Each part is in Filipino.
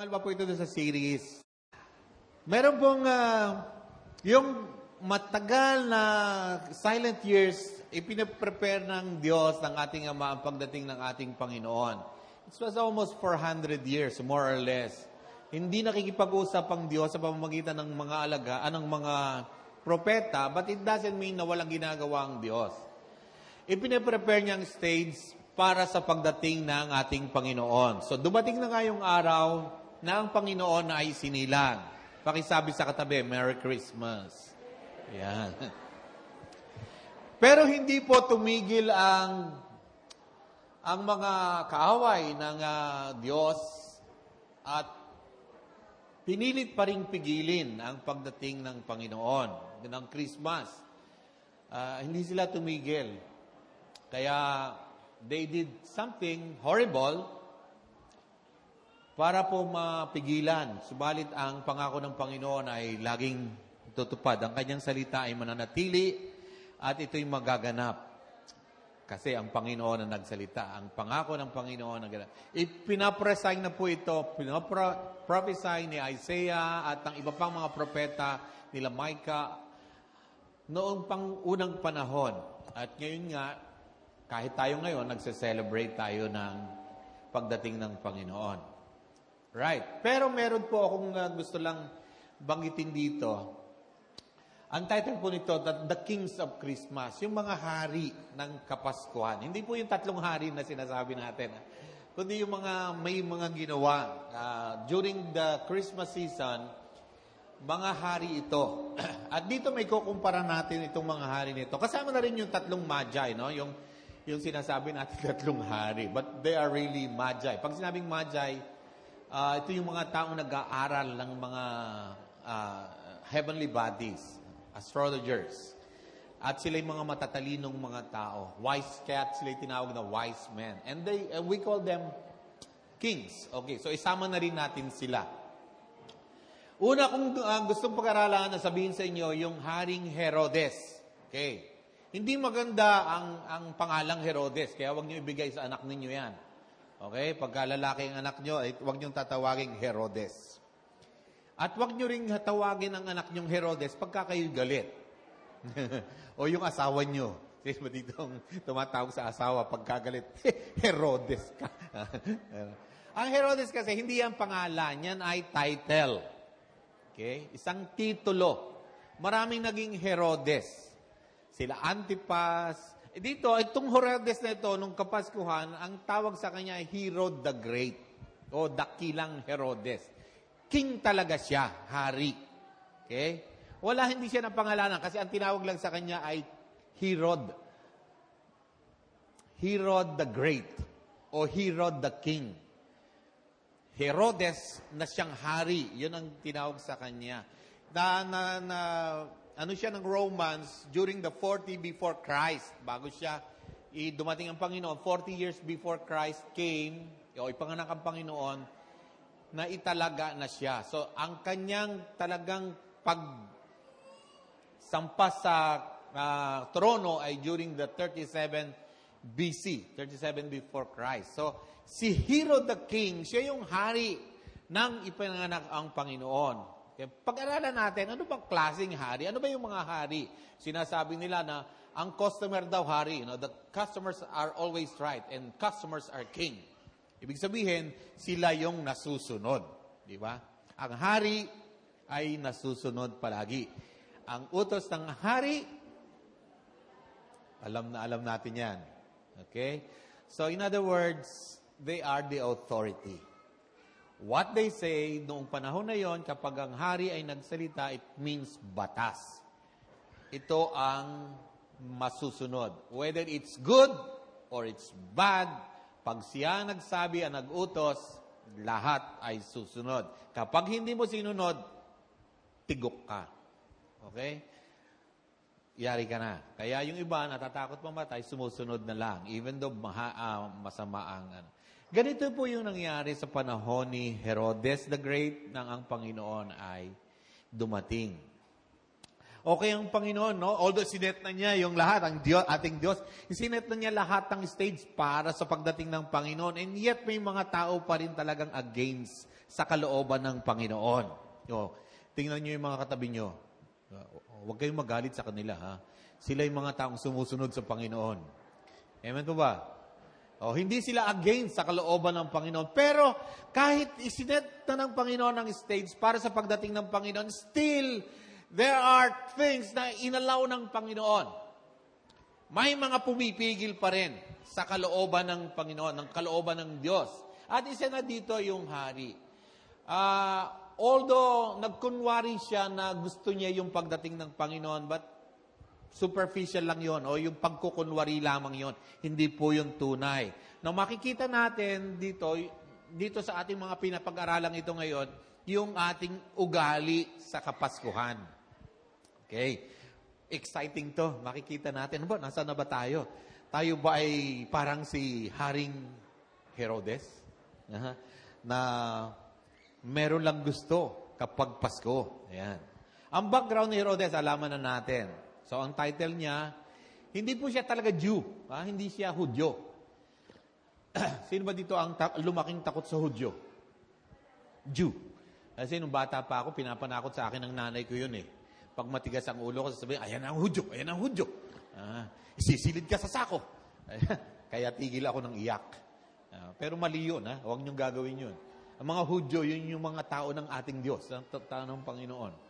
Pangalwa po ito sa series. Meron pong yung matagal na silent years, ipinaprepare ng Diyos ng ating Ama ang pagdating ng ating Panginoon. It was almost 400 years, more or less. Hindi nakikipag-usap ang Diyos sa pamamagitan ng mga alagaan, ng mga propeta, but it doesn't mean na walang ginagawa ang Diyos. Ipinaprepare niyang stage para sa pagdating ng ating Panginoon. So, dumating na nga yung araw na ang Panginoon ay sinilang. Pakisabi sa katabi, Merry Christmas. Yan. Pero hindi po tumigil ang mga kaaway ng Diyos at pinilit pa ring pigilin ang pagdating ng Panginoon, ng Christmas. Hindi sila tumigil. Kaya, they did something horrible para po mapigilan. Subalit ang pangako ng Panginoon ay laging tutupad. Ang kanyang salita ay mananatili at ito'y magaganap. Kasi ang Panginoon ang nagsalita. Ang pangako ng Panginoon ang ganap. Ipinaprophesy na po ito. Pinaprophesy ni Isaiah at ang iba pang mga propeta nila Micah noong pangunang panahon. At ngayon nga, kahit tayo ngayon, nagse-celebrate tayo ng pagdating ng Panginoon. Right. Pero meron po akong gusto lang banggitin dito. Ang title po nito, The Kings of Christmas, yung mga hari ng Kapaskuhan. Hindi po yung tatlong hari na sinasabi natin, kundi yung mga may mga ginawa. During the Christmas season, mga hari ito. At dito may kukumpara natin itong mga hari nito. Kasama na rin yung tatlong magi, no? Yung sinasabi natin tatlong hari. But they are really magi. Pag sinabing magi, ito yung mga taong nag-aaral ng mga heavenly bodies, astrologers. At sila yung mga matatalinong mga tao. Wise, kaya sila tinawag na wise men. And we call them kings. Okay, so isama na rin natin sila. Una kong gustong pag-aralan na sabihin sa inyo, yung Haring Herodes. Okay. Hindi maganda ang pangalang Herodes, kaya huwag niyo ibigay sa anak ninyo yan. Okay? Pagka lalaki ang anak niyo, huwag niyo tatawagin Herodes. At huwag niyo ring tawagin ang anak niyong Herodes pagka kayo galit. O yung asawa niyo. Kasi matitong tumatawag sa asawa pagka galit. Herodes ka. Ang Herodes kasi, hindi yan pangalan. Yan ay title. Okay? Isang titulo. Maraming naging Herodes. Sila Antipas. Dito, itong Herodes na ito, nung Kapaskuhan, ang tawag sa kanya ay Herod the Great o Dakilang Herodes. King talaga siya, hari. Okay? Wala, hindi siya napangalanan kasi ang tinawag lang sa kanya ay Herod. Herod the Great o Herod the King. Herodes na siyang hari. Yun ang tinawag sa kanya. Ano siya ng Romans during the 40 before Christ, bago siya dumating ang Panginoon, 40 years before Christ came, o ipanganak ang Panginoon, na italaga na siya. So, ang kanyang talagang pagsampa sa trono ay during the 37 BC, 37 before Christ. So, si Herod the King, siya yung hari ng ipanganak ang Panginoon. Pag-aralan natin, ano bang klaseng hari? Ano ba yung mga hari? Sinasabi nila na ang customer daw hari. You know, the customers are always right and customers are king. Ibig sabihin, sila yung nasusunod. Di ba? Ang hari ay nasusunod palagi. Ang utos ng hari, alam natin yan. Okay? So in other words, they are the authority. What they say, noong panahon na yon, kapag ang hari ay nagsalita, it means batas. Ito ang masusunod. Whether it's good or it's bad, pag siya nagsabi at nagutos, lahat ay susunod. Kapag hindi mo sinunod, tigok ka. Okay? Yari ka na. Kaya yung iba, natatakot mamatay, sumusunod na lang. Even though masama ang... Ganito po yung nangyari sa panahon ni Herodes the Great nang ang Panginoon ay dumating. Okay ang Panginoon, no? Although sinet na niya yung lahat, ang Diyos, ating Diyos, sinet na niya lahat ng stage para sa pagdating ng Panginoon. And yet, may mga tao pa rin talagang against sa kalooban ng Panginoon. O, tingnan niyo yung mga katabi niyo. Huwag kayong magalit sa kanila, ha? Sila yung mga taong sumusunod sa Panginoon. Amen po ba? Oh, hindi sila against sa kalooban ng Panginoon. Pero kahit isinet na ng Panginoon ang stage para sa pagdating ng Panginoon, still, there are things na inalaw ng Panginoon. May mga pumipigil pa rin sa kalooban ng Panginoon, ng kalooban ng Diyos. At isa na dito yung hari. Although nagkunwari siya na gusto niya yung pagdating ng Panginoon, but superficial lang yon o yung pagkukunwari lamang yon. Hindi po yung tunay. Now, makikita natin dito sa ating mga pinapag-aralan ito ngayon, yung ating ugali sa Kapaskuhan. Okay. Exciting to. Makikita natin. Ano ba? Nasaan na ba tayo? Tayo ba ay parang si Haring Herodes? Na meron lang gusto kapag Pasko. Ayan. Ang background ni Herodes, alaman na natin. So, ang title niya, hindi po siya talaga Jew. Ha? Hindi siya Hudyo. Sino ba dito ang lumaking takot sa Hudyo? Jew. Kasi nung bata pa ako, pinapanakot sa akin ng nanay ko yun eh. Pag matigas ang ulo ko, sasabihin, ayan ang Hudyo, ayan ang Hudyo. Isisilid ka sa sako. Kaya tigil ako ng iyak. Pero mali yun, ha? Huwag niyong gagawin yun. Ang mga Hudyo, yun yung mga tao ng ating Diyos, ng tao ng Panginoon.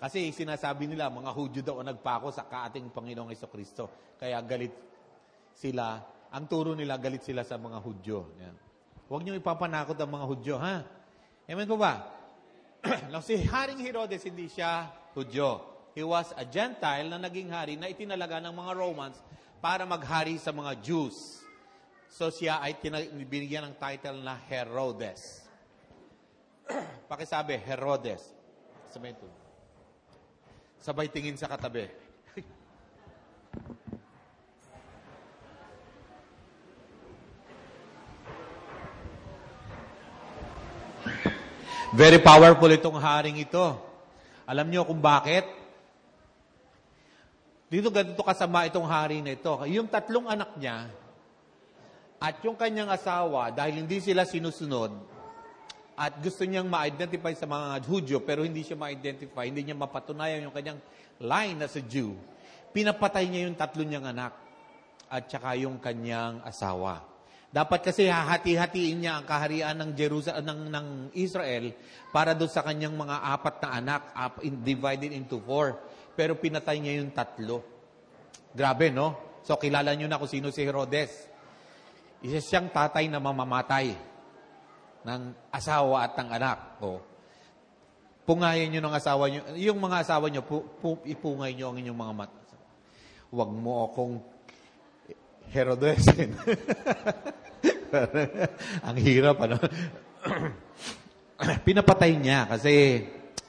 Kasi sinasabi nila, mga Hudyo daw ang nagpako sa ating Panginoong Jesucristo. Kaya galit sila. Ang turo nila, galit sila sa mga Hudyo. Yan. Huwag niyong ipapanakot ang mga Hudyo, ha? Amen po ba? Si Haring Herodes, hindi siya Hudyo. He was a Gentile na naging hari na itinalaga ng mga Romans para maghari sa mga Jews. So siya ay binigyan ng title na Herodes. Pakisabi, Herodes. Sabihin ito. Sabay tingin sa katabi. Very powerful itong haring ito. Alam niyo kung bakit? Dito ganito kasama itong hari na ito. Yung tatlong anak niya at yung kanyang asawa, dahil hindi sila sinusunod, at gusto niyang ma-identify sa mga Hudyo, pero hindi siya ma-identify, hindi niya mapatunayan yung kanyang line as a Jew. Pinapatay niya yung tatlo niyang anak at saka yung kanyang asawa. Dapat kasi hahati-hatiin niya ang kaharian ng Jerusalem ng Israel para doon sa kanyang mga apat na anak, divided into four. Pero pinatay niya yung tatlo. Grabe, no? So kilala niyo na kung sino si Herodes. Isa siyang tatay na mamamatay ng asawa at ng anak. O, pungayin nyo ng asawa nyo. Yung mga asawa nyo, ipungay nyo ang inyong mga mata. Huwag mo akong Herodesin. Ang hirap, ano? Pinapatay niya kasi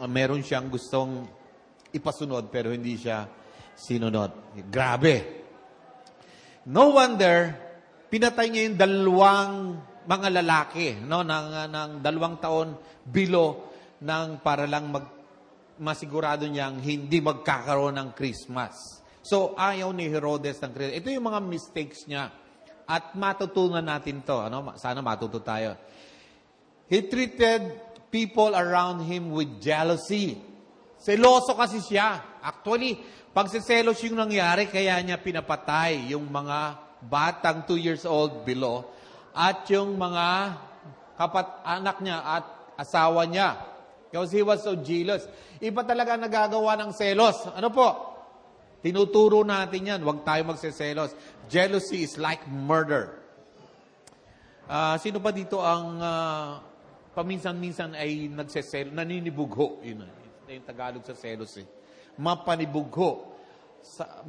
meron siyang gustong ipasunod pero hindi siya sinunod. Grabe! No wonder, pinatay niya yung dalawang mga lalaki, no, ng 2 taon bilo ng para lang masigurado niyang hindi magkakaroon ng Christmas. So, ayaw ni Herodes ng Christmas. Ito yung mga mistakes niya. At matutunan natin to. Ano? Sana matuto tayo. He treated people around him with jealousy. Seloso kasi siya. Actually, pagsiselos yung nangyari, kaya niya pinapatay yung mga batang 2 years old below at yung mga anak niya at asawa niya. Because he was so jealous. Iba talaga nagagawa ng selos. Ano po? Tinuturo natin yan. Huwag tayo magseselos. Jealousy is like murder. Sino pa dito ang paminsan-minsan ay nagseselos? Naninibugho. Yun yung Tagalog sa selos. Eh. Mapanibugho.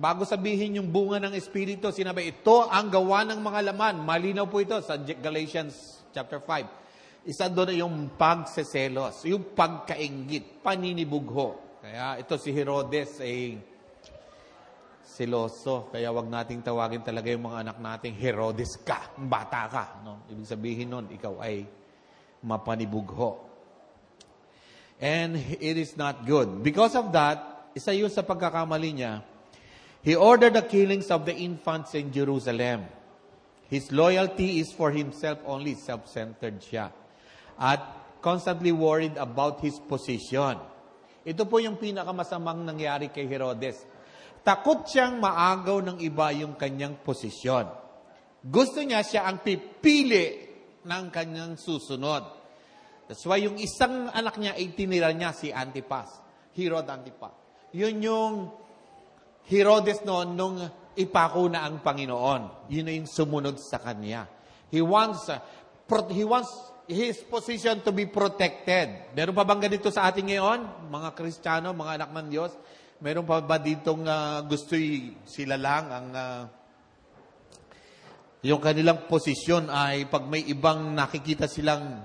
Bago sabihin yung bunga ng Espiritu, sinabi, ito ang gawa ng mga laman. Malinaw po ito sa Galatians chapter 5. Isa doon ay yung pagseselos, yung pagkainggit, paninibugho. Kaya ito si Herodes ay seloso. Kaya wag nating tawagin talaga yung mga anak nating Herodes ka, bata ka. No? Ibig sabihin nun, ikaw ay mapanibugho. And it is not good. Because of that, isa yun sa pagkakamali niya. He ordered the killings of the infants in Jerusalem. His loyalty is for himself only. Self-centered siya. At constantly worried about his position. Ito po yung pinakamasamang nangyari kay Herodes. Takot siyang maagaw ng iba yung kanyang posisyon. Gusto niya siya ang pipili ng kanyang susunod. That's why yung isang anak niya, itinira niya si Antipas. Herod Antipas. Yun yung Herodes noon nung ipako na ang Panginoon. Yun yung sumunod sa kanya. He wants his position to be protected. Meron pa bang ganito sa atin ngayon? Mga Kristiyano, mga anak ng Diyos? Meron pa ba ditong gusto'y sila lang ang yung kanilang posisyon ay pag may ibang nakikita silang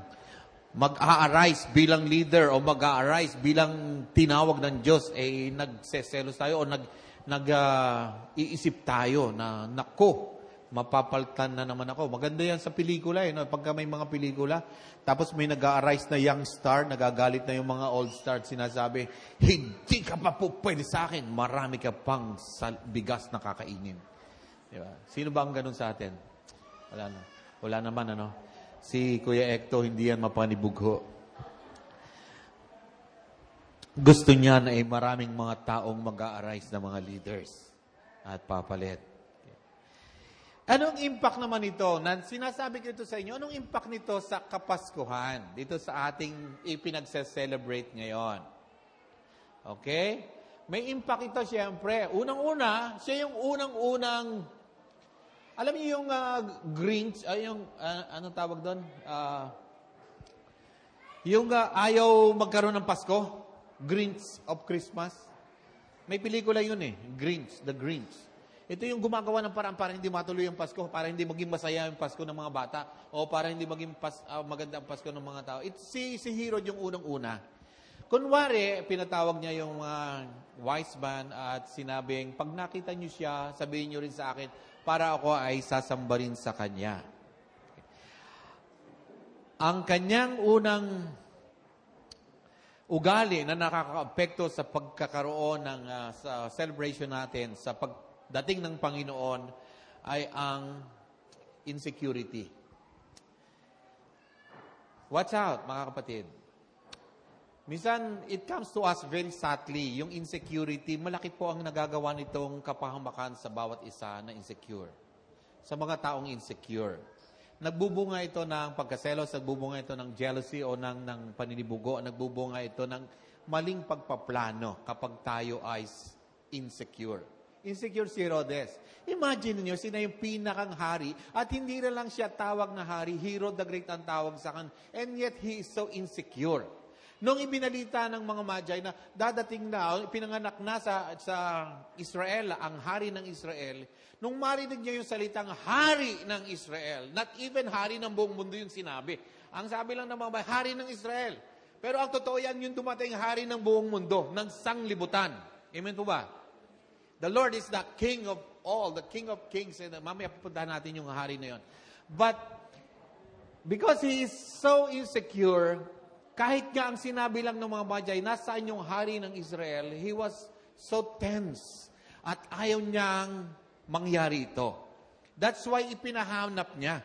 mag-a-arise bilang leader o mag-a-arise bilang tinawag ng Diyos, eh nagseselos tayo o iisip tayo na nako, mapapaltan na naman ako. Maganda yan sa pelikula eh. No? Pagka may mga pelikula, tapos may nag-a-arise na young star, nagagalit na yung mga old star, sinasabi, hindi ka pa po pwede sa akin. Marami ka pang bigas na kakainin. Diba? Sino ba ang ganun sa atin? Wala na. Wala naman, ano? Si Kuya Ecto, hindi yan mapanibugho. Gusto niya na ay maraming mga taong mag-a-arise na mga leaders at papalit. Anong impact naman ito? Sinasabi ko ito sa inyo, anong impact nito sa Kapaskuhan? Dito sa ating ipinagse-celebrate ngayon. Okay? May impact ito siyempre. Unang-una, siya yung unang-unang, alam niyo yung Grinch, yung, anong tawag doon? Yung ayaw magkaroon ng Pasko? Grinch of Christmas? May pelikula yun eh. Grinch, The Grinch. Ito yung gumagawa ng paraan para hindi matuloy yung Pasko, para hindi maging masaya yung Pasko ng mga bata, o para hindi maging maganda ang Pasko ng mga tao. Si Herod yung unang-una. Kunwari, pinatawag niya yung wise man at sinabing, pag nakita niyo siya, sabihin niyo rin sa akin, para ako ay sasamba rin sa kanya. Ang kanyang unang ugali na nakaka-apekto sa pagkakaroon ng sa celebration natin, sa dating ng Panginoon ay ang insecurity. Watch out, mga kapatid. Minsan, it comes to us very subtly, yung insecurity, malaki po ang nagagawa nitong kapahamakan sa bawat isa na insecure. Sa mga taong insecure. Nagbubunga ito ng pagkaselos, nagbubunga ito ng jealousy o ng paninibugo, nagbubunga ito ng maling pagpaplano kapag tayo ay insecure. Insecure si Herodes. Imagine niyo, sina yung pinakang hari at hindi na lang siya tawag na hari, Herod the Great ang tawag sa kan. And yet, he is so insecure. Nung ibinalita ng mga Magi na dadating na, pinanganak na sa Israel, ang hari ng Israel, nung marinig niya yung salitang hari ng Israel, not even hari ng buong mundo yung sinabi. Ang sabi lang ng mga Magi, hari ng Israel. Pero ang totoo yan, yung dumating hari ng buong mundo, ng sanglibutan. Amen po ba? The Lord is the King of all, the King of kings. And mamaya pupuntahan natin yung hari na yun. But, because he is so insecure, kahit nga ang sinabi lang ng mga Magi, nasaan yung hari ng Israel, he was so tense. At ayaw niyang mangyari ito. That's why ipinahanap niya.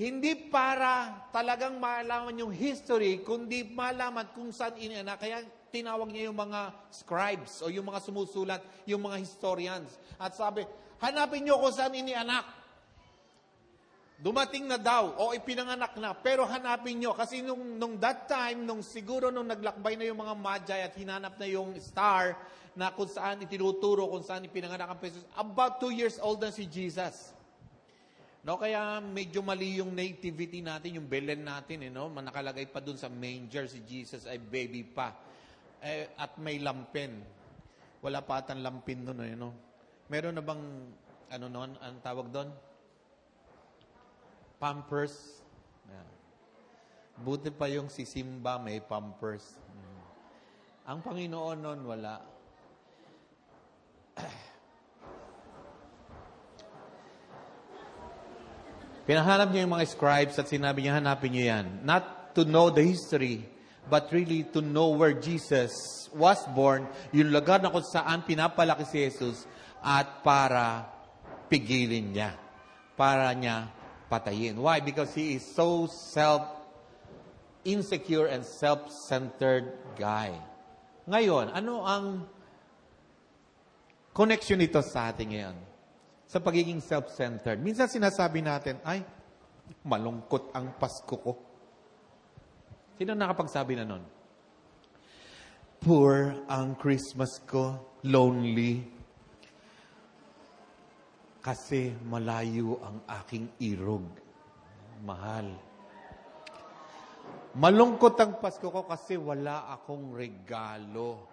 Hindi para talagang malaman yung history, kundi malaman kung saan inanak. Kaya, tinawag niya yung mga scribes o yung mga sumusulat, yung mga historians. At sabi, hanapin niyo kung saan inianak. Dumating na daw o ipinanganak na, pero hanapin niyo. Kasi nung that time, siguro naglakbay na yung mga Magi at hinanap na yung star na kung saan itinuturo, kung saan ipinanganak ang Jesus. About 2 years old na si Jesus. No, kaya medyo mali yung nativity natin, yung Belen natin. Eh, no? Nakalagay pa dun sa manger si Jesus ay baby pa. At may lampin. Wala pa atang lampin doon. You know? Meron na bang, ano noon, ang tawag doon? Pampers. Yeah. Buti pa yung si Simba may pampers. Mm. Ang Panginoon noon, wala. Pinahanap niya yung mga scribes at sinabi niya, hanapin niyo yan. Not to know the history, but really to know where Jesus was born, yung lugar na kung saan pinapalaki si Jesus, at para pigilin niya. Para niya patayin. Why? Because he is so self-insecure and self-centered guy. Ngayon, ano ang connection nito sa atin ngayon? Sa pagiging self-centered. Minsan sinasabi natin, ay, malungkot ang Pasko ko. Sino nakapagsabi na nun? Poor ang Christmas ko. Lonely. Kasi malayo ang aking irog. Mahal. Malungkot ang Pasko ko kasi wala akong regalo.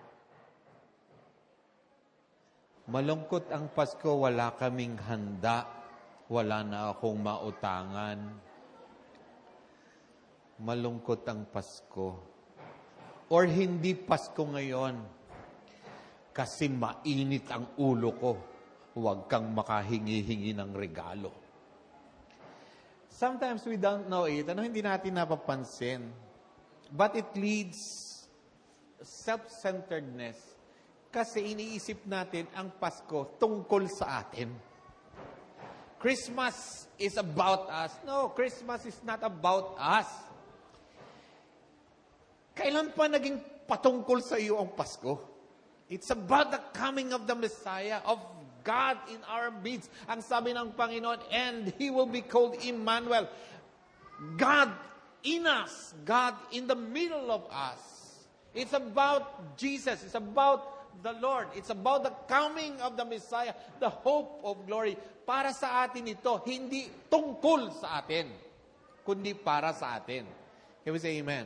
Malungkot ang Pasko, wala kaming handa. Wala na akong mautangan. Malungkot ang Pasko. Or hindi Pasko ngayon. Kasi mainit ang ulo ko. Huwag kang makahingi-hingi ng regalo. Sometimes we don't know it. Ano hindi natin napapansin? But it leads self-centeredness. Kasi iniisip natin ang Pasko tungkol sa atin. Christmas is about us. No, Christmas is not about us. Kailan pa naging patungkol sa iyo ang Pasko? It's about the coming of the Messiah, of God in our midst. Ang sabi ng Panginoon, and He will be called Emmanuel. God in us. God in the middle of us. It's about Jesus. It's about the Lord. It's about the coming of the Messiah, the hope of glory. Para sa atin ito, hindi tungkol sa atin, kundi para sa atin. Can we say amen?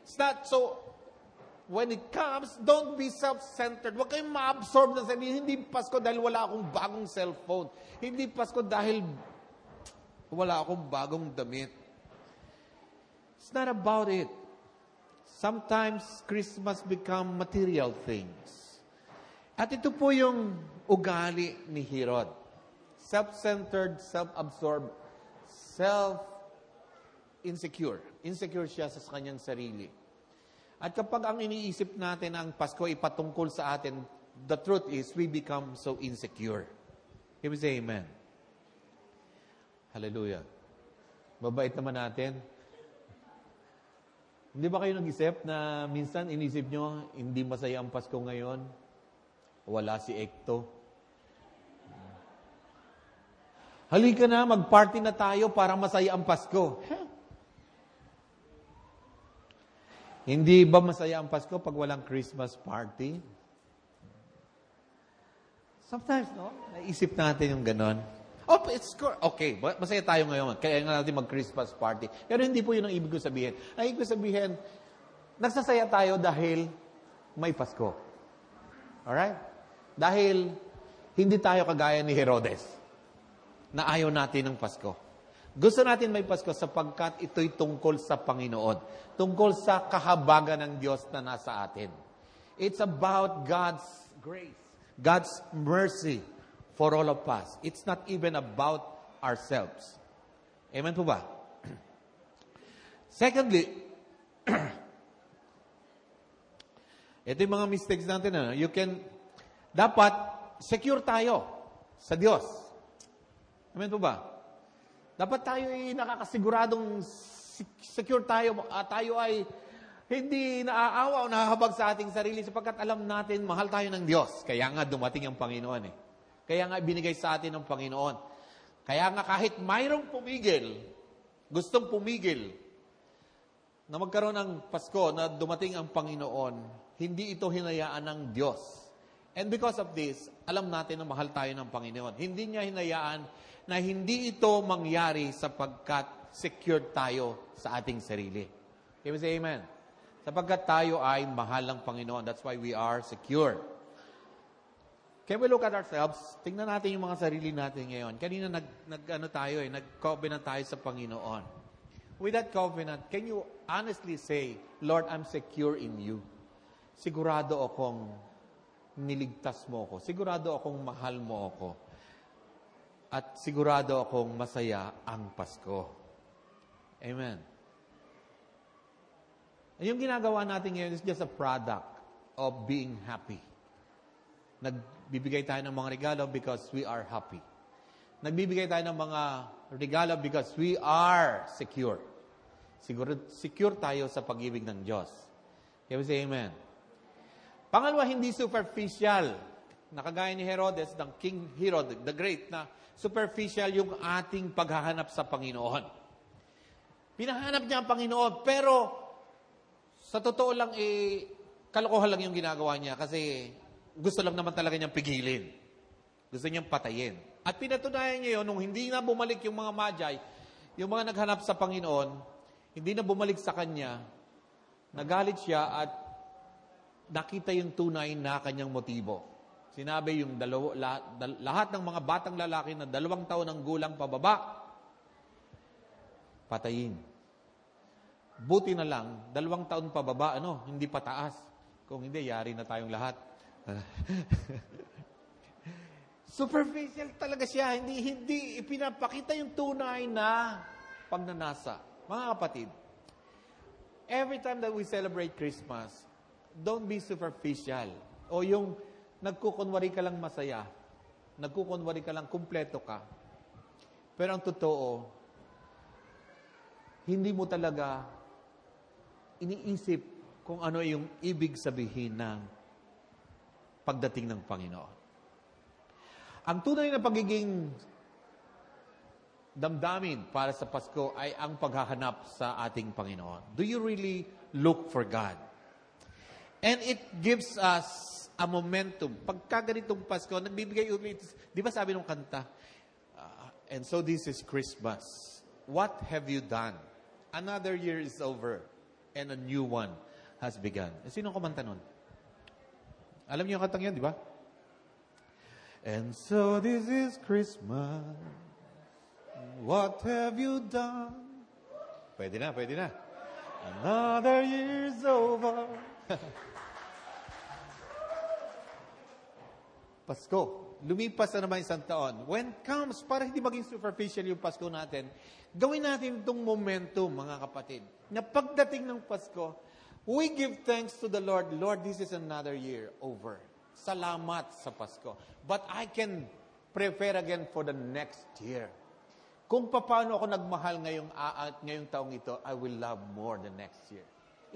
It's not so, when it comes, don't be self-centered. Huwag kayong ma-absorb na sabihin, hindi Pasko dahil wala akong bagong cellphone. Hindi Pasko dahil wala akong bagong damit. It's not about it. Sometimes, Christmas become material things. At ito po yung ugali ni Herod. Self-centered, self-absorbed, self-insecure. Insecure siya sa kanyang sarili. At kapag ang iniisip natin ang Pasko ipatungkol sa atin, the truth is, we become so insecure. Can we say amen? Hallelujah. Mabait naman natin. Hindi ba kayo nag-isip na minsan inisip nyo, hindi masaya ang Pasko ngayon? Wala si Ekto. Halika na, mag-party na tayo para masaya ang Pasko. Huh? Hindi ba masaya ang Pasko pag walang Christmas party? Sometimes, no? Naisip natin yung ganon. Oh, it's good. Okay, masaya tayo ngayon. Kaya nga natin mag-Christmas party. Pero hindi po yun ang ibig ko sabihin. Ang ibig ko sabihin, nagsasaya tayo dahil may Pasko. Alright? Dahil hindi tayo kagaya ni Herodes na ayaw natin ng Pasko. Gusto natin may Pasko sapagkat ito'y tungkol sa Panginoon. Tungkol sa kahabagan ng Diyos na nasa atin. It's about God's grace, God's mercy, for all of us. It's not even about ourselves. Amen po ba? Secondly, ito yung mga mistakes natin. Ano? Dapat secure tayo sa Diyos. Amen po ba? Dapat tayo ay nakakasiguradong secure tayo at tayo ay hindi naaawa o nakahabag sa ating sarili sapagkat alam natin, mahal tayo ng Diyos. Kaya nga dumating ang Panginoon eh. Kaya nga binigay sa atin ng Panginoon. Kaya nga kahit mayroong pumigil, gustong pumigil, na magkaroon ng Pasko na dumating ang Panginoon, hindi ito hinayaan ng Diyos. And because of this, alam natin na mahal tayo ng Panginoon. Hindi niya hinayaan na hindi ito mangyari sapagkat secure tayo sa ating sarili. Can we say amen? Sapagkat tayo ay mahal ng Panginoon. That's why we are secure. Can we look at ourselves? Tingnan natin yung mga sarili natin ngayon. Kanina nag-covenant tayo sa Panginoon. With that covenant, can you honestly say, Lord, I'm secure in you. Sigurado akong niligtas mo ako. Sigurado akong mahal mo ako. At sigurado akong masaya ang Pasko. Amen. Yung ginagawa natin ngayon is just a product of being happy. Nagbibigay tayo ng mga regalo because we are happy. Nagbibigay tayo ng mga regalo because we are secure. Siguro, secure tayo sa pag-ibig ng Diyos. Can we say amen? Pangalawa, hindi superficial. Nakagaya ni Herodes, ng King Herod the Great, na superficial yung ating paghahanap sa Panginoon. Pinahanap niya ang Panginoon, pero sa totoo lang, kalokohan lang yung ginagawa niya kasi gusto lang naman talaga niyang pigilin. Gusto niyang patayin. At pinatunayan niya yun, nung hindi na bumalik yung mga Magi, yung mga naghanap sa Panginoon, hindi na bumalik sa Kanya, nagalit siya at nakita yung tunay na kanyang motibo. Sinabi yung lahat ng mga batang lalaki na 2 taon ang gulang pababa, patayin. Buti na lang, 2 taon pababa, hindi pataas. Kung hindi, yari na tayong lahat. Superficial talaga siya. Hindi ipinapakita yung tunay na pagnanasa. Mga kapatid, every time that we celebrate Christmas, don't be superficial. O yung nagkukunwari ka lang masaya, nagkukunwari ka lang kumpleto ka. Pero ang totoo, hindi mo talaga iniisip kung ano yung ibig sabihin ng pagdating ng Panginoon. Ang tunay na pagiging damdamin para sa Pasko ay ang paghahanap sa ating Panginoon. Do you really look for God? And it gives us a momentum. Pagka ganitong Pasko, nagbibigay ulit. Di ba sabi nung kanta? And so this is Christmas. What have you done? Another year is over and a new one has begun. Sino kumanta nun? Alam niyo yung kantang yun, di ba? And so this is Christmas. What have you done? Pwede na, pwede na. Another year is over. Pasko. Lumipas na naman 1 taon. When comes, para hindi maging superficial yung Pasko natin, gawin natin itong momentum, mga kapatid, na pagdating ng Pasko, we give thanks to the Lord. Lord, this is another year over. Salamat sa Pasko. But I can prepare again for the next year. Kung paano ako nagmahal ngayong taong ito, I will love more the next year.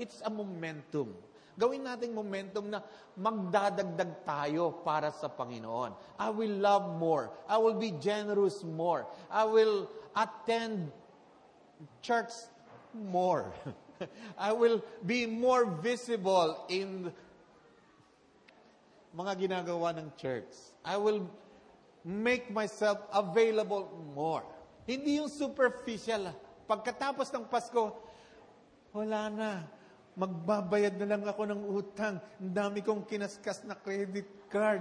It's a momentum. Gawin nating momentum na magdadagdag tayo para sa Panginoon. I will love more. I will be generous more. I will attend church more. I will be more visible in mga ginagawa ng church. I will make myself available more. Hindi yung superficial. Pagkatapos ng Pasko, wala na. Magbabayad na lang ako ng utang. Ang dami kong kinaskas na credit card.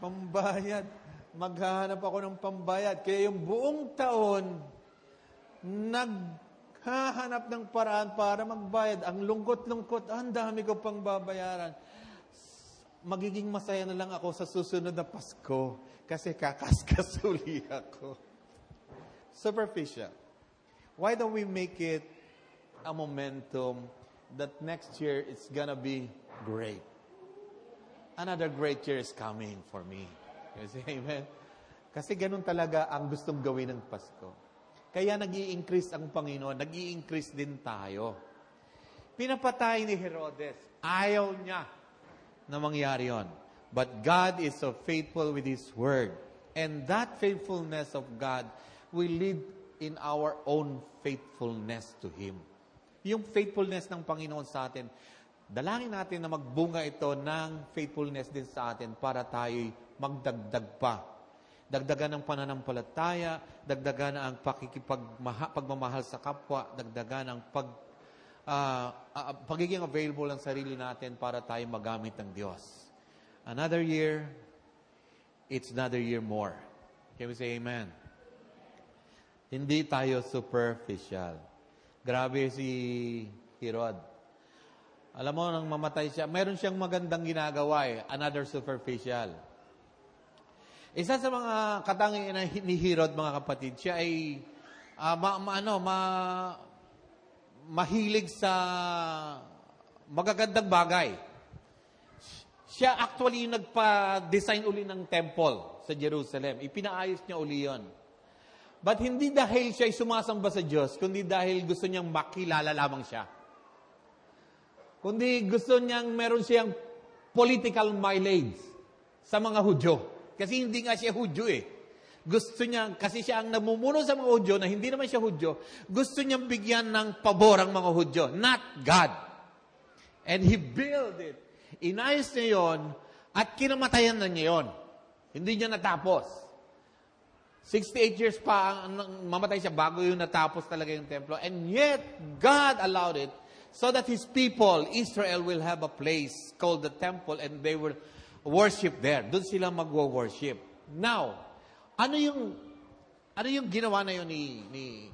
Pambayad. Maghahanap ako ng pambayad. Kaya yung buong taon, naghahanap ng paraan para magbayad. Ang lungkot-lungkot, ang dami ko pang babayaran. Magiging masaya na lang ako sa susunod na Pasko kasi kakaskasuli ako. Superficial. Why don't we make it a momentum that next year it's gonna be great. Another great year is coming for me. Kasi, amen? Kasi ganun talaga ang gustong gawin ng Pasko. Kaya nag-i-increase ang Panginoon, nag-i-increase din tayo. Pinapatay ni Herodes. Ayaw niya na mangyari yon. But God is so faithful with His Word. And that faithfulness of God will lead in our own faithfulness to Him. Yung faithfulness ng Panginoon sa atin, dalangin natin na magbunga ito ng faithfulness din sa atin para tayo'y magdagdag pa. Dagdagan ang pananampalataya, dagdagan ang pagmamahal sa kapwa, dagdagan ang pagiging available ng sarili natin para tayo magamit ng Diyos. Another year, it's another year more. Can we say amen? Hindi tayo superficial. Grabe si Herod. Alam mo, nang mamatay siya, meron siyang magandang ginagawa Another superficial. Isa sa mga katangian ni Herod, mga kapatid, siya ay mahilig sa magagandang bagay. Siya actually nagpa-design uli ng temple sa Jerusalem. Ipinaayos niya uli yun. But hindi dahil siya ay sumasamba sa Diyos, kundi dahil gusto niyang makilala lamang siya. Kundi gusto niyang meron siyang political mileage sa mga Hudyo. Kasi hindi nga siya Hudyo eh. Gusto niya, kasi siya ang namumuno sa mga Hudyo na hindi naman siya Hudyo, gusto niyang bigyan ng pabor ang mga Hudyo, not God. And he built it. Inayos niya yun at kinamatayan na niya yun. Hindi niya natapos. 68 years pa, mamatay siya bago yung natapos talaga yung templo. And yet, God allowed it so that His people, Israel, will have a place called the temple and they will worship there. Doon sila mag-worship. Now, ano yung ginawa na yun ni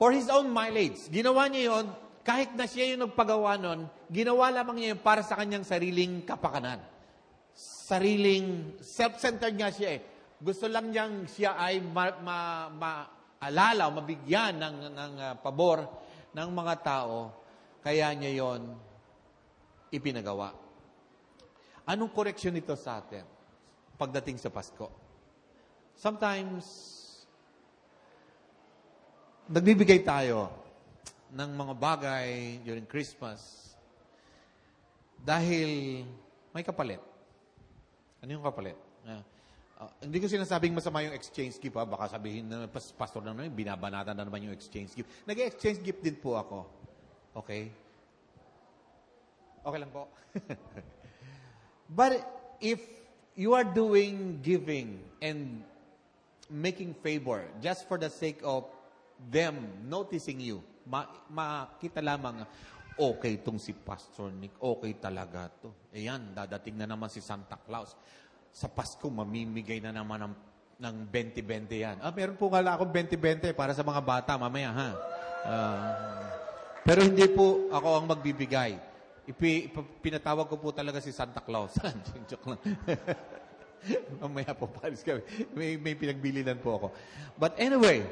for His own mileage. Ginawa niya yun, kahit na siya yung nagpagawa nun, ginawa lamang niya yun para sa kanyang sariling kapakanan. Sariling, self-centered nga siya eh. Gusto lang niyang siya ay maalala o mabigyan ng pabor ng mga tao. Kaya niya yon ipinagawa. Anong koreksyon nito sa atin pagdating sa Pasko? Sometimes, nagbibigay tayo ng mga bagay during Christmas dahil may kapalit. Ano yung kapalit? Hindi ko sinasabing masama yung exchange gift. Baka sabihin na, pastor na naman, binabanatan na naman yung exchange gift. Nag-exchange gift din po ako. Okay? Okay lang po. But if you are doing giving and making favor just for the sake of them noticing you, makita lamang, okay itong si Pastor Nick, okay talaga to. Ayan, dadating na naman si Santa Claus. Sa Pasko, mamimigay na naman ng 20-20 yan. Meron po kala akong 20-20 para sa mga bata mamaya, ha? Pero hindi po ako ang magbibigay. Pinatawag ko po talaga si Santa Claus. Joke lang. Mamaya po, palis kami. May pinagbilinan po ako. But anyway,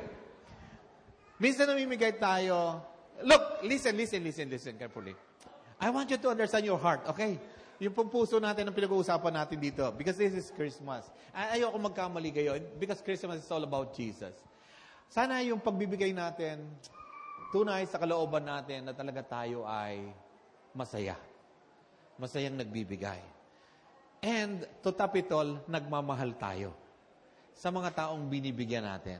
minsan namimigay tayo. Look, listen carefully. I want you to understand your heart, okay? Yung pong puso natin ang pinag-uusapan natin dito. Because this is Christmas. Ayoko magkamali kayo. Because Christmas is all about Jesus. Sana yung pagbibigay natin, tunay sa kalooban natin na talaga tayo ay masaya. Masayang nagbibigay. And to top it all, nagmamahal tayo sa mga taong binibigyan natin.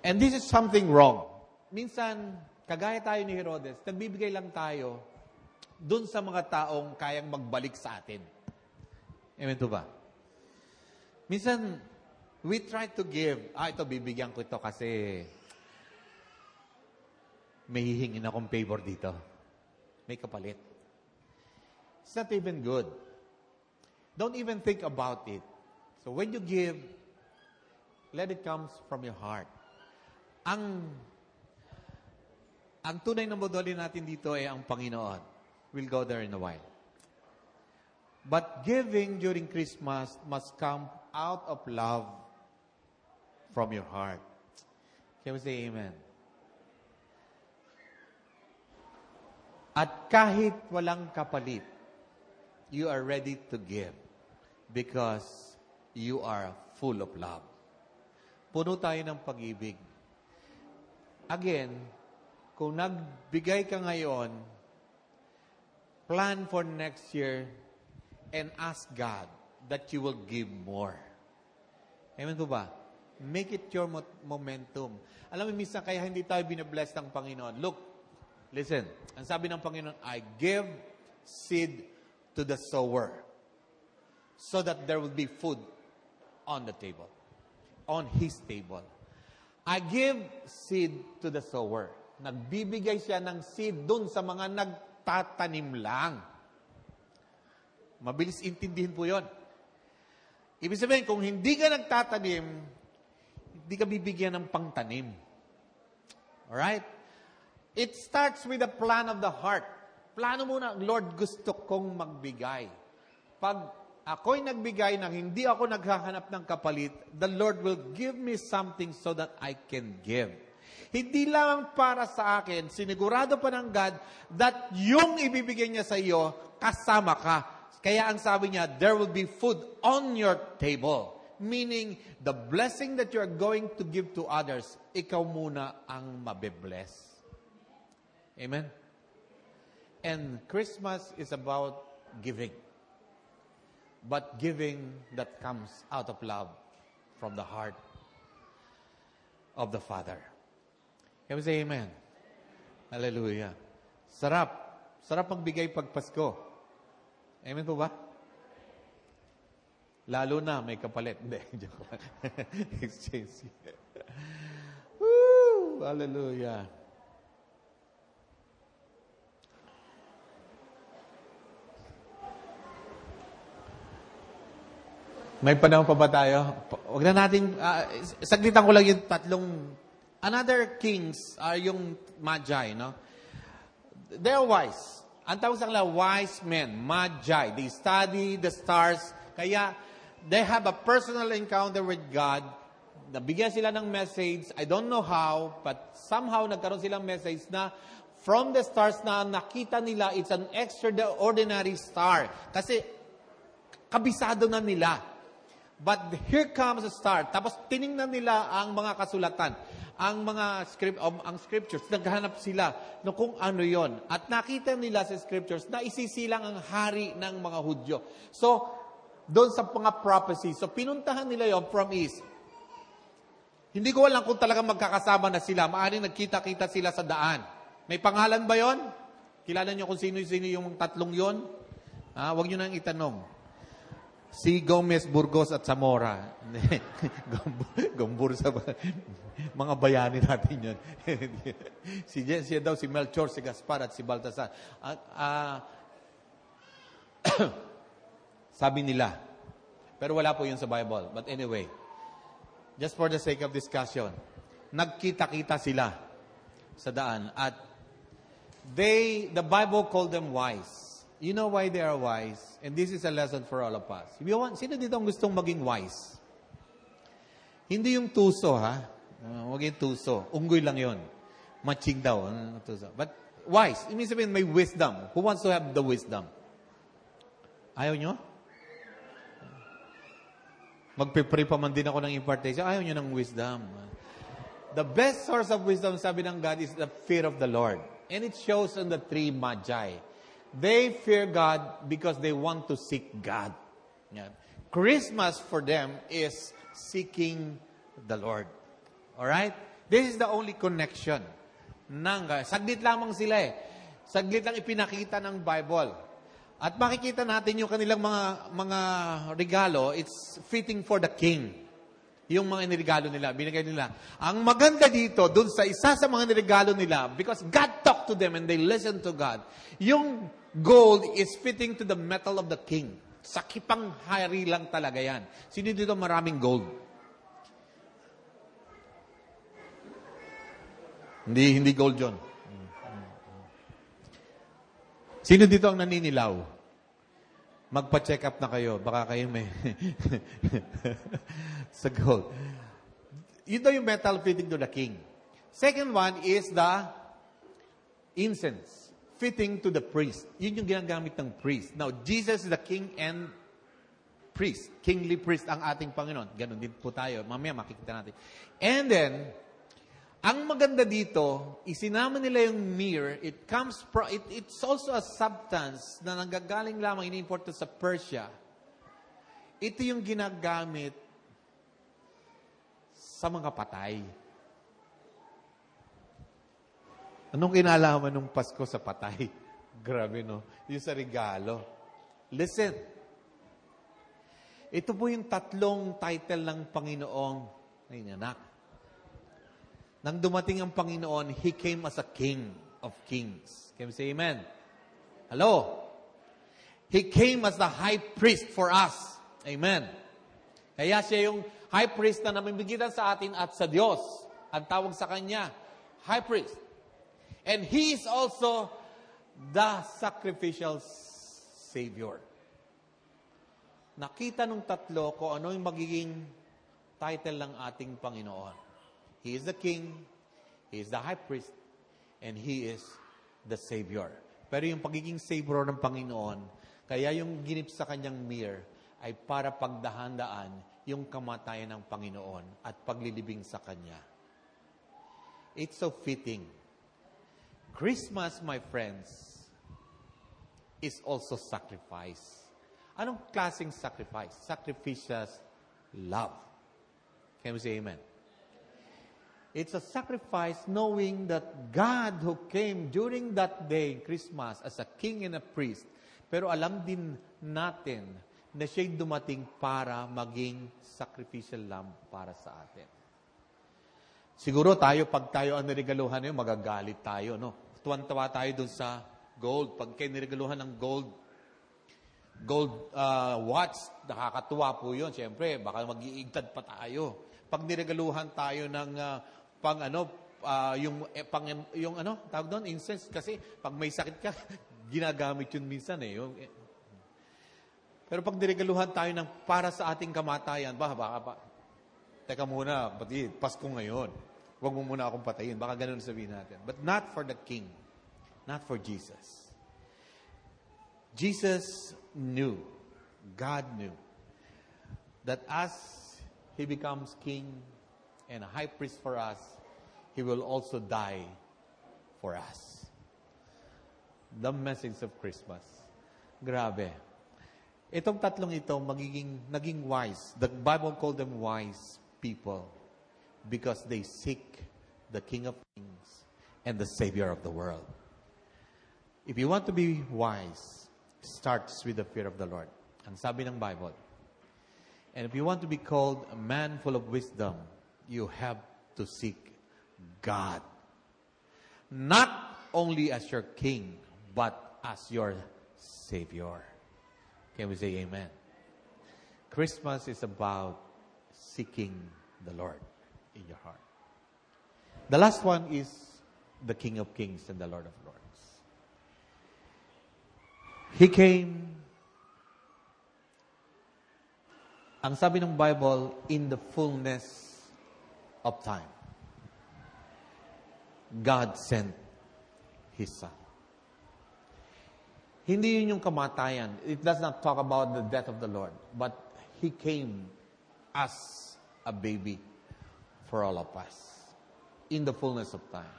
And this is something wrong. Minsan, kagaya tayo ni Herodes, nagbibigay lang tayo doon sa mga taong kayang magbalik sa atin. Amen to ba? Minsan, we try to give, ito, bibigyan ko ito kasi may hihingin akong favor dito. May kapalit. It's not even good. Don't even think about it. So when you give, let it comes from your heart. Ang tunay na moduli natin dito ay ang Panginoon. We'll go there in a while. But giving during Christmas must come out of love from your heart. Can we say amen? At kahit walang kapalit, you are ready to give because you are full of love. Puno tayo ng pag-ibig. Again, kung nagbigay ka ngayon, plan for next year and ask God that you will give more. Amen po ba? Make it your momentum. Alam mo, minsan kaya hindi tayo binabless ng Panginoon. Look, listen. Ang sabi ng Panginoon, I give seed to the sower so that there will be food on the table. On His table. I give seed to the sower. Nagbibigay siya ng seed dun sa mga tatanim lang. Mabilis intindihin po yun. Ibig sabihin, kung hindi ka nagtatanim, hindi ka bibigyan ng pangtanim. Alright? It starts with the plan of the heart. Plano muna, Lord, gusto kong magbigay. Pag ako'y nagbigay nang hindi ako naghahanap ng kapalit, the Lord will give me something so that I can give. Hindi lamang para sa akin, sinigurado pa ng God that yung ibibigay niya sa iyo, kasama ka. Kaya ang sabi niya, there will be food on your table. Meaning, the blessing that you are going to give to others, ikaw muna ang mabibless. Amen? And Christmas is about giving. But giving that comes out of love from the heart of the Father. Can we say amen? Hallelujah. Sarap. Sarap magbigay pag Pasko. Amen po ba? Lalo na may kapalit. Hindi, joke lang. Exchange. Woo! Hallelujah. May panahon pa ba tayo? Huwag na natin, saglitan ko lang yung tatlong, another kings are yung magi, no? They are wise. Ang tawag sa kanila, wise men, magi. They study the stars. Kaya, they have a personal encounter with God. Nabigyan sila ng message. I don't know how, but somehow nagkaroon silang message na from the stars na nakita nila, it's an extraordinary star. Kasi, kabisado na nila. But here comes the star. Tapos tiningnan nila ang mga kasulatan, ang mga scriptures. Naghanap sila no kung ano yon. At nakita nila sa scriptures na isisilang ang hari ng mga Hudyo. So, doon sa mga prophecy. So, pinuntahan nila yon from east. Hindi ko alam kung talaga magkakasama na sila. Maaring nagkita-kita sila sa daan. May pangalan ba yon? Kilala nyo kung sino-sino yung tatlong yon? Huwag nyo nang itanong. Si Gomez, Burgos at Zamora. Gomburza ba? Mga bayani natin yun. siya daw, si Melchor, si Gaspar at si Baltasar. Sabi nila. Pero wala po yun sa Bible. But anyway, just for the sake of discussion, nagkita-kita sila sa daan. At the Bible called them wise. You know why they are wise? And this is a lesson for all of us. If you want, sino dito ang gustong maging wise? Hindi yung tuso, ha? Huwag yung tuso. Unggoy lang yun. Matching daw. Tuso. But wise. It means may wisdom. Who wants to have the wisdom? Ayaw nyo? Magpe-pray pa man din ako ng impartation. Ayaw nyo ng wisdom. The best source of wisdom, sabi ng God, is the fear of the Lord. And it shows on the three magi. They fear God because they want to seek God. Yeah. Christmas for them is seeking the Lord. Alright? This is the only connection. Saglit lamang sila eh. Saglit lang ipinakita ng Bible. At makikita natin yung kanilang mga regalo, it's fitting for the king. Yung mga nirigalo nila, binigay nila. Ang maganda dito, dun sa isa sa mga nirigalo nila, because God talked to them and they listened to God, yung gold is fitting to the metal of the king. Sakipang hari lang talaga yan. Sino dito maraming gold? Hindi gold yun. Sino dito ang naninilaw? Magpa-check up na kayo. Baka kayo may sa gold. Yun daw yung metal fitting to the king. Second one is the incense fitting to the priest. Yun yung ginagamit ng priest. Now, Jesus is the king and priest. Kingly priest ang ating Panginoon. Ganun din po tayo. Mamaya makikita natin. And then, ang maganda dito, isinama nila yung myrrh. It's also a substance na nanggagaling lamang in-import sa Persia. Ito yung ginagamit sa mga patay. Anong kinalaman ng Pasko sa patay? Grabe, no? Yung sa regalo. Listen. Ito po yung tatlong title ng Panginoong Nanganak. Nang dumating ang Panginoon, He came as a King of Kings. Can we say amen? Hello? He came as the High Priest for us. Amen. Kaya siya yung High Priest na namimigitan sa atin at sa Diyos. Ang tawag sa Kanya, High Priest. And He is also the Sacrificial Savior. Nakita nung tatlo kung ano yung magiging title ng ating Panginoon. He is the King, He is the high priest and he is the savior. Pero yung pagiging savior ng Panginoon, kaya yung ginip sa kanyang mirror ay para pagdahandaan yung kamatayan ng Panginoon at paglilibing sa kanya. It's so fitting. Christmas, my friends, is also sacrifice. Anong klaseng sacrifice? Sacrificial love. Can we say amen? It's a sacrifice knowing that God who came during that day, Christmas, as a king and a priest, pero alam din natin na siya'y dumating para maging sacrificial lamb para sa atin. Siguro tayo, pag tayo ang nirigaluhan na yun, magagalit tayo, no? Tuwan-tawa tayo dun sa gold. Pag kayo nirigaluhan ng gold watch, nakakatuwa po yun. Siyempre, baka mag-iigtad pa tayo. Pag nirigaluhan tayo ng tawag doon, incense. Kasi pag may sakit ka, ginagamit yun minsan eh. Pero pag nirigaluhan tayo ng para sa ating kamatayan, baka, teka muna, pati Pasko ngayon. Huwag mo muna akong patayin. Baka ganun sabihin natin. But not for the King. Not for Jesus. Jesus knew, God knew, that as He becomes King and High Priest for us, He will also die for us. The message of Christmas. Grabe. Itong tatlong ito, naging wise. The Bible called them wise people because they seek the King of Kings and the Savior of the world. If you want to be wise, it starts with the fear of the Lord. Ang sabi ng Bible. And if you want to be called a man full of wisdom, you have to seek God. Not only as your king, but as your savior. Can we say amen? Christmas is about seeking the Lord in your heart. The last one is the King of Kings and the Lord of Lords. He came. Ang sabi ng Bible, in the fullness of time, God sent His Son. Hindi yun yung kamatayan. It does not talk about the death of the Lord. But He came as a baby for all of us. In the fullness of time.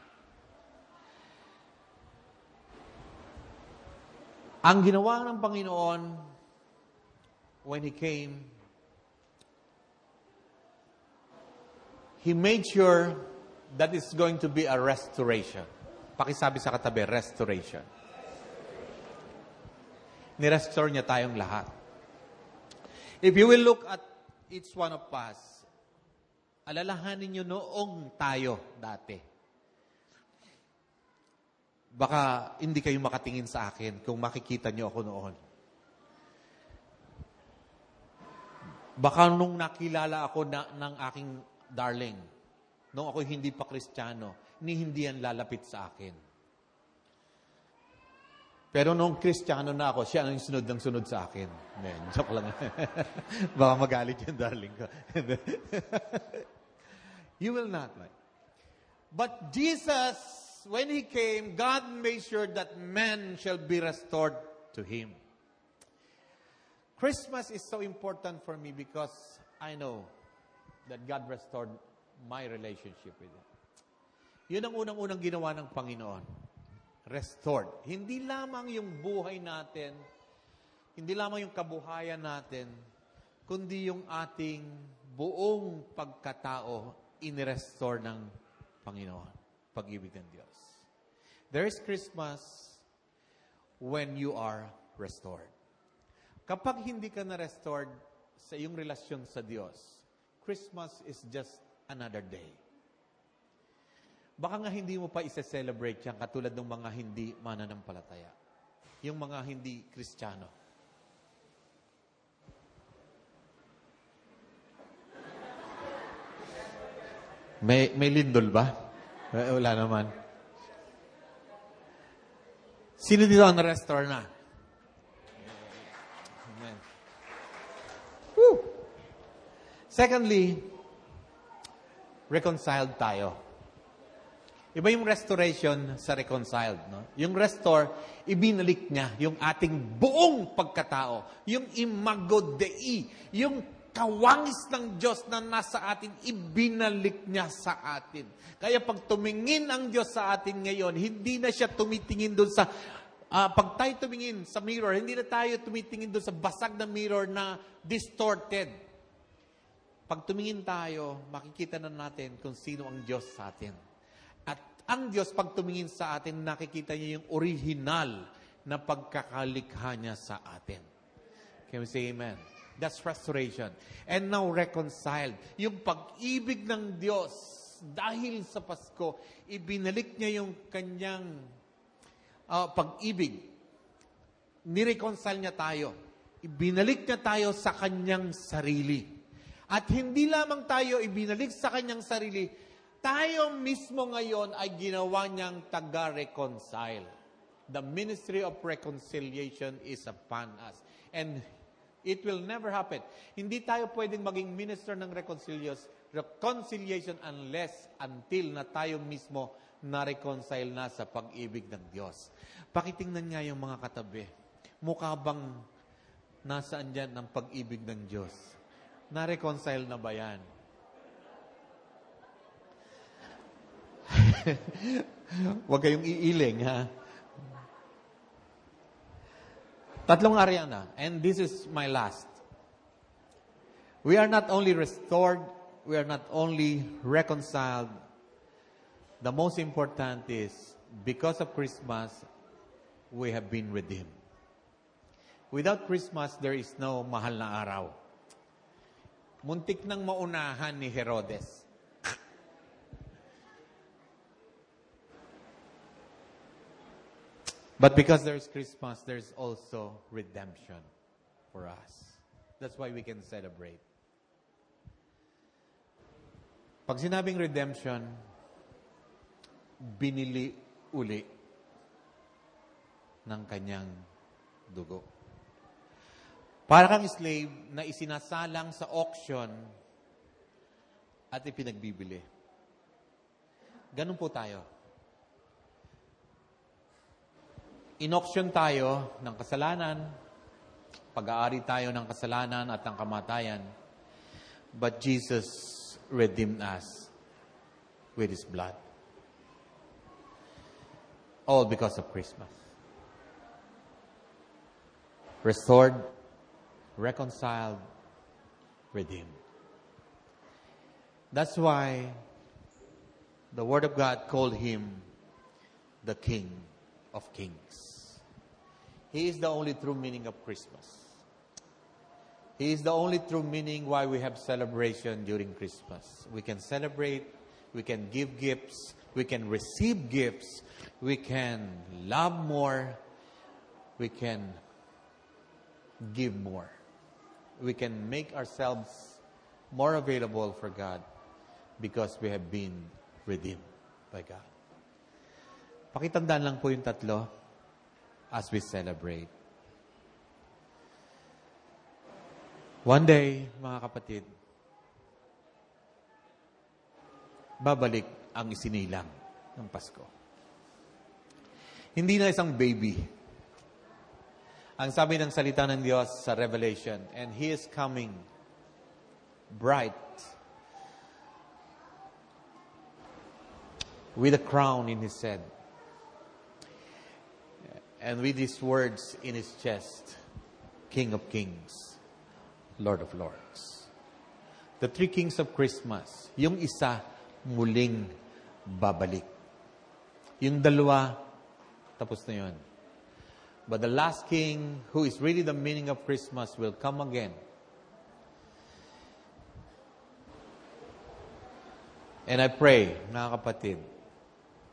Ang ginawa ng Panginoon, when He came, He made sure that it's going to be a restoration. Pakisabi sa katabi, restoration. Ni-restore niya tayong lahat. If you will look at each one of us, alalahanin niyo noong tayo dati. Baka hindi kayo makatingin sa akin kung makikita niyo ako noon. Baka nung nakilala ako ng aking darling, noong ako hindi pa Kristiyano, hindi yan lalapit sa akin. Pero noong Kristiyano na ako, siya ang sunod ng sunod sa akin. Man, joke lang. Baka magalit yung darling ko. You will not like. But Jesus, when He came, God made sure that man shall be restored to Him. Christmas is so important for me because I know that God restored my relationship with Him. Yun ang unang-unang ginawa ng Panginoon. Restored. Hindi lamang yung buhay natin, hindi lamang yung kabuhayan natin, kundi yung ating buong pagkatao in-restore ng Panginoon. Pag-ibig ng Diyos. There is Christmas when you are restored. Kapag hindi ka na-restored sa iyong relasyon sa Diyos, Christmas is just another day. Baka nga hindi mo pa isa-celebrate yan katulad ng mga hindi mananampalataya. Yung mga hindi Kristiyano. May lindol ba? Wala naman. Sino dito ang na-restore na? Amen. Woo! Secondly, reconciled tayo. Iba yung restoration sa reconciled. No? Yung restore, ibinalik niya yung ating buong pagkatao. Yung imago Dei. Yung kawangis ng Diyos na nasa atin, ibinalik niya sa atin. Kaya pag tumingin ang Diyos sa atin ngayon, hindi na siya tumitingin doon sa... pag tayo tumingin sa mirror, hindi na tayo tumitingin doon sa basag na mirror na distorted. Pag tumingin tayo, makikita na natin kung sino ang Diyos sa atin. At ang Diyos, pag tumingin sa atin, nakikita niya yung original na pagkakalikha niya sa atin. Can we say amen? That's restoration. And now reconciled. Yung pag-ibig ng Diyos dahil sa Pasko, ibinalik niya yung kanyang pag-ibig. Nireconcile niya tayo. Ibinalik niya tayo sa kanyang sarili. At hindi lamang tayo ibinalik sa kanyang sarili, tayo mismo ngayon ay ginawa niyang taga-reconcile. The ministry of reconciliation is upon us. And it will never happen. Hindi tayo pwedeng maging minister ng reconciliation unless, until na tayo mismo na-reconcile na sa pag-ibig ng Diyos. Pakitingnan nga yung mga katabi. Mukha bang nasaan dyan ang pag-ibig ng Diyos? Na-reconcile na ba yan? Huwag kayong iiling, ha? Tatlong area na. And this is my last. We are not only restored, we are not only reconciled. The most important is, because of Christmas, we have been redeemed. Without Christmas, there is no mahal na araw. Muntik nang maunahan ni Herodes. But because there is Christmas, there is also redemption for us. That's why we can celebrate. Pag sinabing redemption, binili uli ng kanyang dugo. Para kang slave na isinasalang sa auction at ipinagbibili. Ganun po tayo. Inauction tayo ng kasalanan, pag-aari tayo ng kasalanan at ng kamatayan, but Jesus redeemed us with His blood. All because of Christmas. Restored, reconciled, redeemed. That's why the Word of God called Him the King of Kings. He is the only true meaning of Christmas. He is the only true meaning why we have celebration during Christmas. We can celebrate, we can give gifts, we can receive gifts, we can love more, we can give more. We can make ourselves more available for God because we have been redeemed by God. Pakitandaan lang po yung tatlo. As we celebrate. One day, mga kapatid, babalik ang isinilang ng Pasko. Hindi na isang baby. Ang sabi ng salita ng Diyos sa Revelation, and He is coming bright with a crown in His head. And with these words in His chest, King of Kings, Lord of Lords. The three kings of Christmas, yung isa muling babalik. Yung dalawa, tapos na yun. But the last king, who is really the meaning of Christmas, will come again. And I pray, mga kapatid,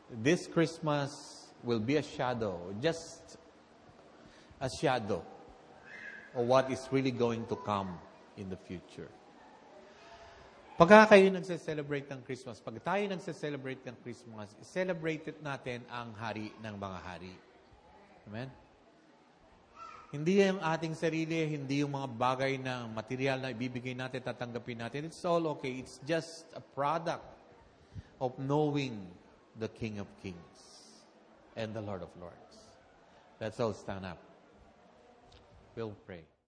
this Christmas will be a shadow, just a shadow of what is really going to come in the future. Pagka kayo nagse-celebrate ng Christmas, pag tayo nagse-celebrate ng Christmas, celebrate natin ang hari ng mga hari. Amen? Hindi yung ating sarili, hindi yung mga bagay na material na ibibigay natin, tatanggapin natin. It's all okay. It's just a product of knowing the King of Kings and the Lord of Lords. Let's all stand up. We'll pray.